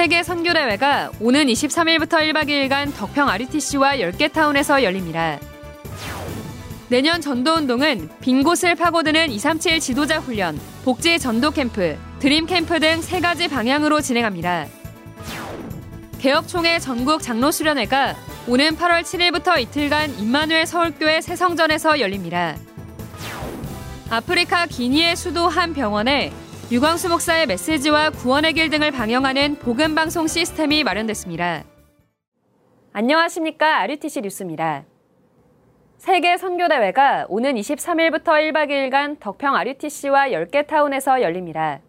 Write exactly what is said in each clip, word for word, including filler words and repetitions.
세계 선교대회가 오는 이십삼 일부터 일 박 이 일간 덕평 알 유 티 씨와 열 개 타운에서 열립니다. 내년 전도운동은 빈 곳을 파고드는 이삼칠 지도자 훈련, 복지 전도 캠프, 드림 캠프 등 세 가지 방향으로 진행합니다. 개혁총회 전국 장로 수련회가 오는 팔월 칠일부터 이틀간 임만회 서울교회 새성전에서 열립니다. 아프리카 기니의 수도 한 병원에 유광수 목사의 메시지와 구원의 길 등을 방영하는 복음방송 시스템이 마련됐습니다. 안녕하십니까. 알 유 티 씨 뉴스입니다. 세계 선교대회가 오는 이십삼 일부터 일 박 이 일간 덕평 알 유 티 씨와 열 개 타운에서 열립니다.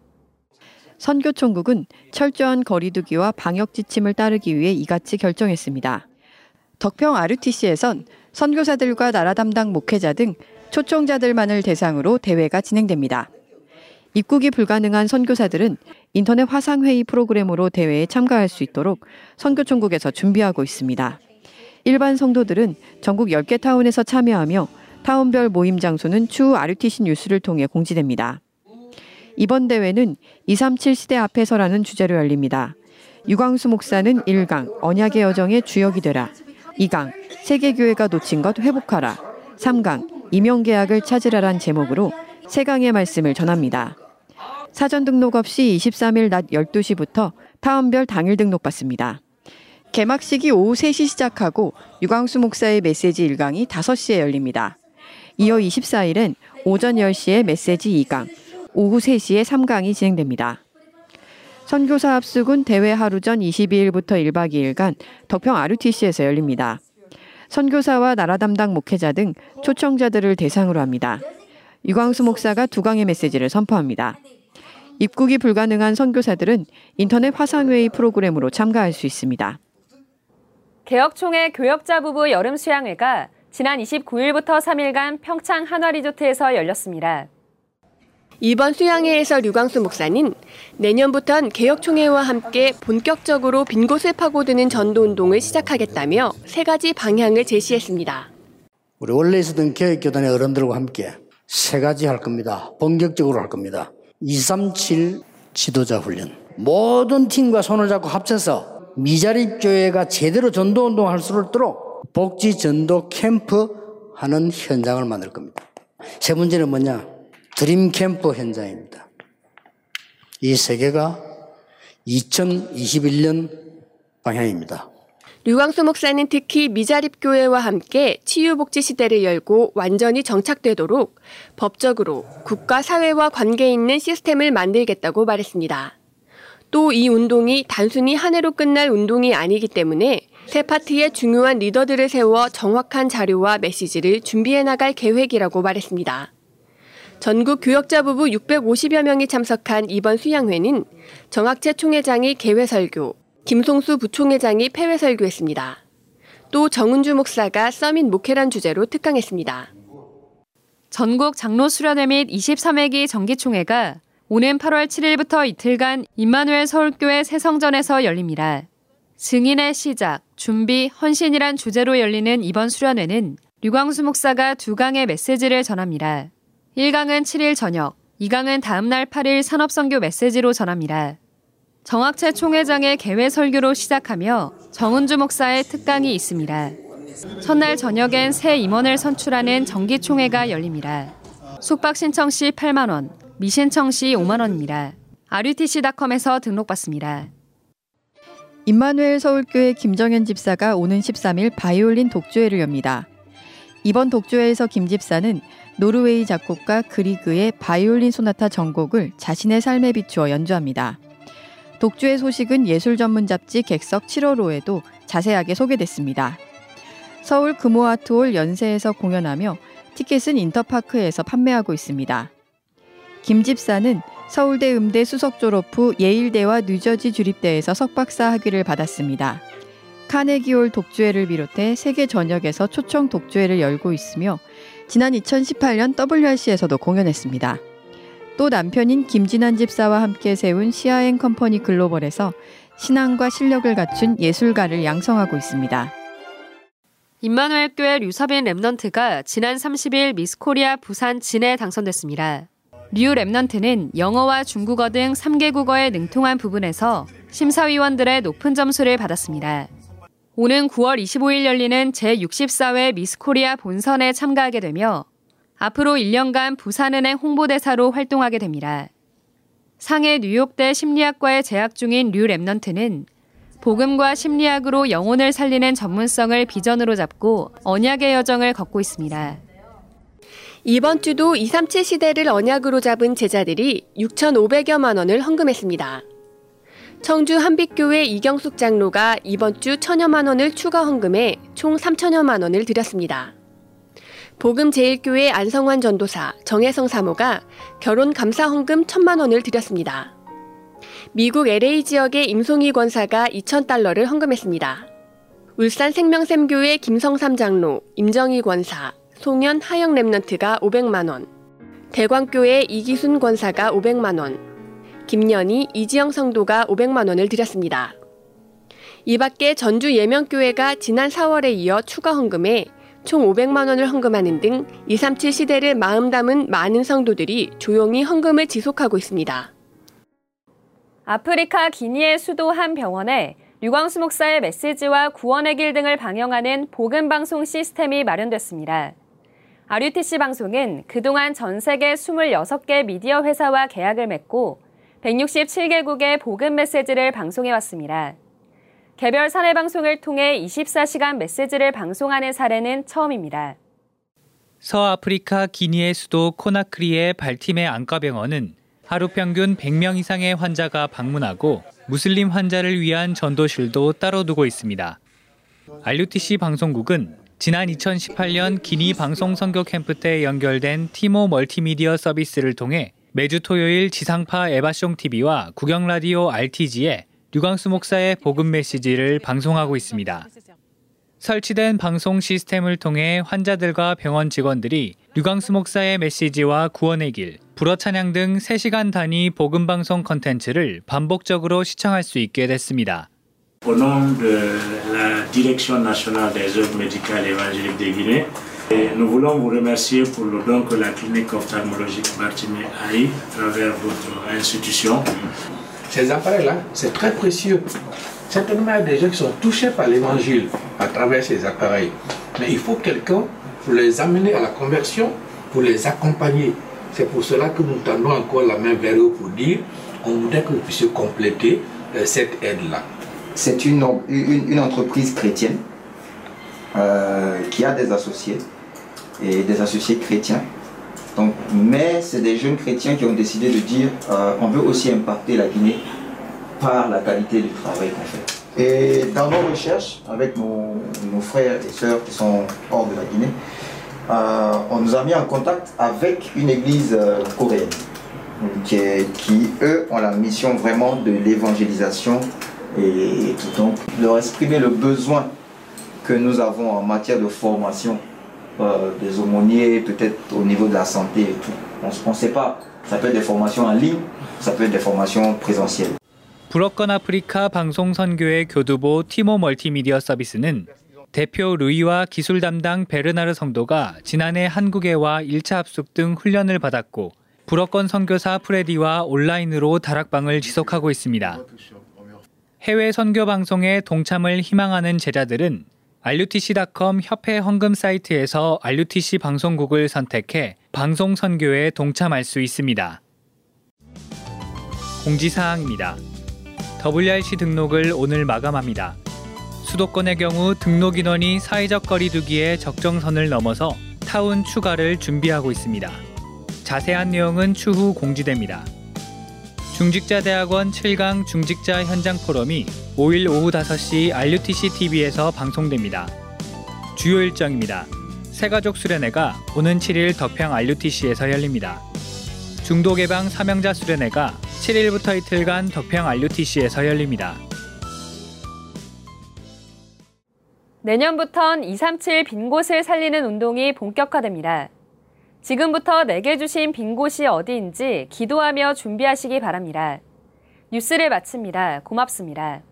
선교총국은 철저한 거리두기와 방역 지침을 따르기 위해 이같이 결정했습니다. 덕평 알 유 티 씨에선 선교사들과 나라 담당 목회자 등 초청자들만을 대상으로 대회가 진행됩니다. 입국이 불가능한 선교사들은 인터넷 화상회의 프로그램으로 대회에 참가할 수 있도록 선교총국에서 준비하고 있습니다. 일반 성도들은 전국 열 개 타운에서 참여하며 타운별 모임 장소는 추후 알 유 티 씨 뉴스를 통해 공지됩니다. 이번 대회는 이삼칠 시대 앞에서라는 주제로 열립니다. 유광수 목사는 일 강 언약의 여정의 주역이 되라, 이 강 세계교회가 놓친 것 회복하라, 삼 강 임영계약을 찾으라란 제목으로 세 강의 말씀을 전합니다. 사전 등록 없이 이십삼 일 낮 열두 시부터 타운별 당일 등록받습니다. 개막식이 오후 세 시 시작하고 유광수 목사의 메시지 일 강이 다섯 시에 열립니다. 이어 이십사 일엔 오전 열 시에 메시지 이 강, 오후 세 시에 삼 강이 진행됩니다. 선교사 합숙은 대회 하루 전 이십이 일부터 일 박 이 일간 덕평 알 유 티 씨에서 열립니다. 선교사와 나라 담당 목회자 등 초청자들을 대상으로 합니다. 유광수 목사가 두 강의 메시지를 선포합니다. 입국이 불가능한 선교사들은 인터넷 화상회의 프로그램으로 참가할 수 있습니다. 개혁총회 교역자 부부 여름 수양회가 지난 이십구 일부터 삼 일간 평창 한화리조트에서 열렸습니다. 이번 수양회에서 유광수 목사는 내년부턴 개혁총회와 함께 본격적으로 빈 곳을 파고드는 전도운동을 시작하겠다며 세 가지 방향을 제시했습니다. 우리 원래 있었던 개혁교단의 어른들과 함께 세 가지 할 겁니다. 본격적으로 할 겁니다. 이삼칠 지도자 훈련. 모든 팀과 손을 잡고 합쳐서 미자립교회가 제대로 전도운동을 할 수 있도록 복지 전도 캠프 하는 현장을 만들 겁니다. 세 번째는 뭐냐? 드림 캠프 현장입니다. 이 세 개가 이천이십일 년 방향입니다. 유광수 목사는 특히 미자립교회와 함께 치유복지 시대를 열고 완전히 정착되도록 법적으로 국가 사회와 관계 있는 시스템을 만들겠다고 말했습니다. 또 이 운동이 단순히 한 해로 끝날 운동이 아니기 때문에 세 파트의 중요한 리더들을 세워 정확한 자료와 메시지를 준비해 나갈 계획이라고 말했습니다. 전국 교역자 부부 육백오십여 명이 참석한 이번 수양회는 정학채 총회장이 개회설교, 김송수 부총회장이 폐회설교했습니다. 또 정은주 목사가 서밋 목회란 주제로 특강했습니다. 전국 장로 수련회 및 이십삼 회기 정기총회가 오는 팔월 칠일부터 이틀간 임만회 서울교회 새성전에서 열립니다. 증인의 시작, 준비, 헌신이란 주제로 열리는 이번 수련회는 유광수 목사가 두 강의 메시지를 전합니다. 일 강은 칠 일 저녁, 이 강은 다음 날 팔 일 산업선교 메시지로 전합니다. 정학채 총회장의 개회 설교로 시작하며 정은주 목사의 특강이 있습니다. 첫날 저녁엔 새 임원을 선출하는 정기총회가 열립니다. 숙박 신청 시 팔만 원, 미신청 시 오만 원입니다. 알 유 티 씨 닷컴에서 등록받습니다. 임만회 서울교회 김정현 집사가 오는 십삼 일 바이올린 독주회를 엽니다. 이번 독주회에서 김 집사는 노르웨이 작곡가 그리그의 바이올린 소나타 전곡을 자신의 삶에 비추어 연주합니다. 독주회 소식은 예술 전문 잡지 객석 칠월호에도 자세하게 소개됐습니다. 서울 금호아트홀 연세에서 공연하며 티켓은 인터파크에서 판매하고 있습니다. 김 집사는 서울대 음대 수석 졸업 후 예일대와 뉴저지 주립대에서 석박사 학위를 받았습니다. 카네기홀 독주회를 비롯해 세계 전역에서 초청 독주회를 열고 있으며 지난 이천십팔 년 더블유 알 씨에서도 공연했습니다. 또 남편인 김진환 집사와 함께 세운 시아행 컴퍼니 글로벌에서 신앙과 실력을 갖춘 예술가를 양성하고 있습니다. 임만회교회 류서빈 랩넌트가 지난 삼십 일 미스코리아 부산 진에 당선됐습니다. 류 랩넌트는 영어와 중국어 등 세 개 국어에 능통한 부분에서 심사위원들의 높은 점수를 받았습니다. 오는 구월 이십오일 열리는 제육십사회 미스코리아 본선에 참가하게 되며 앞으로 일 년간 부산은행 홍보대사로 활동하게 됩니다. 상해 뉴욕대 심리학과에 재학 중인 류 랩넌트는 복음과 심리학으로 영혼을 살리는 전문성을 비전으로 잡고 언약의 여정을 걷고 있습니다. 이번 주도 이삼칠 시대를 언약으로 잡은 제자들이 육천오백여만 원을 헌금했습니다. 청주 한빛교회 이경숙 장로가 이번 주 천여만 원을 추가 헌금해 총 삼천여만 원을 드렸습니다. 보금제일교회 안성환 전도사, 정혜성 사모가 결혼 감사 헌금 천만 원을 드렸습니다. 미국 엘에이 지역의 임송희 권사가 이천 달러를 헌금했습니다. 울산 생명샘교회 김성삼 장로, 임정희 권사, 송현 하영 랩런트가 오백만 원, 대광교회 이기순 권사가 오백만 원, 김연희, 이지영 성도가 오백만 원을 드렸습니다. 이 밖에 전주 예명교회가 지난 사월에 이어 추가 헌금에 총 오백만 원을 헌금하는 등 이삼칠 시대를 마음 담은 많은 성도들이 조용히 헌금을 지속하고 있습니다. 아프리카 기니의 수도 한 병원에 유광수 목사의 메시지와 구원의 길 등을 방영하는 복음방송 시스템이 마련됐습니다. 알유티씨 방송은 그동안 전 세계 이십육 개 미디어 회사와 계약을 맺고 백육십칠 개국의 복음 메시지를 방송해왔습니다. 개별 사내 방송을 통해 이십사 시간 메시지를 방송하는 사례는 처음입니다. 서아프리카 기니의 수도 코나크리의 발팀의 안과병원은 하루 평균 백 명 이상의 환자가 방문하고 무슬림 환자를 위한 전도실도 따로 두고 있습니다. 알유티씨 방송국은 지난 이천십팔년 기니 방송 선교 캠프 때 연결된 티모 멀티미디어 서비스를 통해 매주 토요일 지상파 에바숑 티비와 국영라디오 알티지에 유광수 목사의 복음 메시지를 방송하고 있습니다. 설치된 방송 시스템을 통해 환자들과 병원 직원들이 유광수 목사의 메시지와 구원의 길, 불어 찬양 등 세 시간 단위 복음 방송 콘텐츠를 반복적으로 시청할 수 있게 됐습니다. Au nom de la Direction nationale des œuvres médicales évangéliques de Guinée, nous voulons vous remercier pour le don que la clinique ophtalmologique Martinet a eu à travers votre institution. Ces appareils-là, c'est très précieux. Certainement, il y a des gens qui sont touchés par l'évangile à travers ces appareils. Mais il faut quelqu'un pour les amener à la conversion, pour les accompagner. C'est pour cela que nous tendons encore la main vers eux pour dire qu'on voudrait que vous puissiez compléter cette aide-là. C'est une, une, une entreprise chrétienne euh, qui a des associés et des associés chrétiens. Donc, mais c'est des jeunes chrétiens qui ont décidé de dire euh, on veut aussi impacter la Guinée par la qualité du travail qu'on fait. Et dans nos recherches, avec nos, nos frères et sœurs qui sont hors de la Guinée, euh, on nous a mis en contact avec une église euh, coréenne qui, qui, eux, ont la mission vraiment de l'évangélisation. Et donc, leur exprimer le besoin que nous avons en matière de formation euh, des aumôniers, peut-être au niveau de la santé et tout. On ne sait pas. Ça peut être des formations en ligne, ça peut être des formations présentielles. 불어건 아프리카 방송 선교회 교두보 티모 멀티미디어 서비스는 대표 루이와 기술 담당 베르나르 성도가 지난해 한국에와 일차 합숙 등 훈련을 받았고 불어건 선교사 프레디와 온라인으로 다락방을 지속하고 있습니다. 해외 선교 방송에 동참을 희망하는 제자들은 알유티씨 닷컴 협회 헌금 사이트에서 알유티씨 방송국을 선택해 방송 선교에 동참할 수 있습니다. 공지사항입니다. 더블유알씨 등록을 오늘 마감합니다. 수도권의 경우 등록 인원이 사회적 거리 두기에 적정선을 넘어서 타운 추가를 준비하고 있습니다. 자세한 내용은 추후 공지됩니다. 중직자대학원 칠강 중직자 현장 포럼이 오일 오후 다섯 시 알유티씨 티비에서 방송됩니다. 주요 일정입니다. 새가족 수련회가 오는 칠일 덕평 알유티씨에서 열립니다. 중도 개방 사명자 수련회가 칠일부터 이틀간 덕평 알유티씨에서 열립니다. 내년부턴 이삼칠 빈 곳을 살리는 운동이 본격화됩니다. 지금부터 내게 주신 빈 곳이 어디인지 기도하며 준비하시기 바랍니다. 뉴스를 마칩니다. 고맙습니다.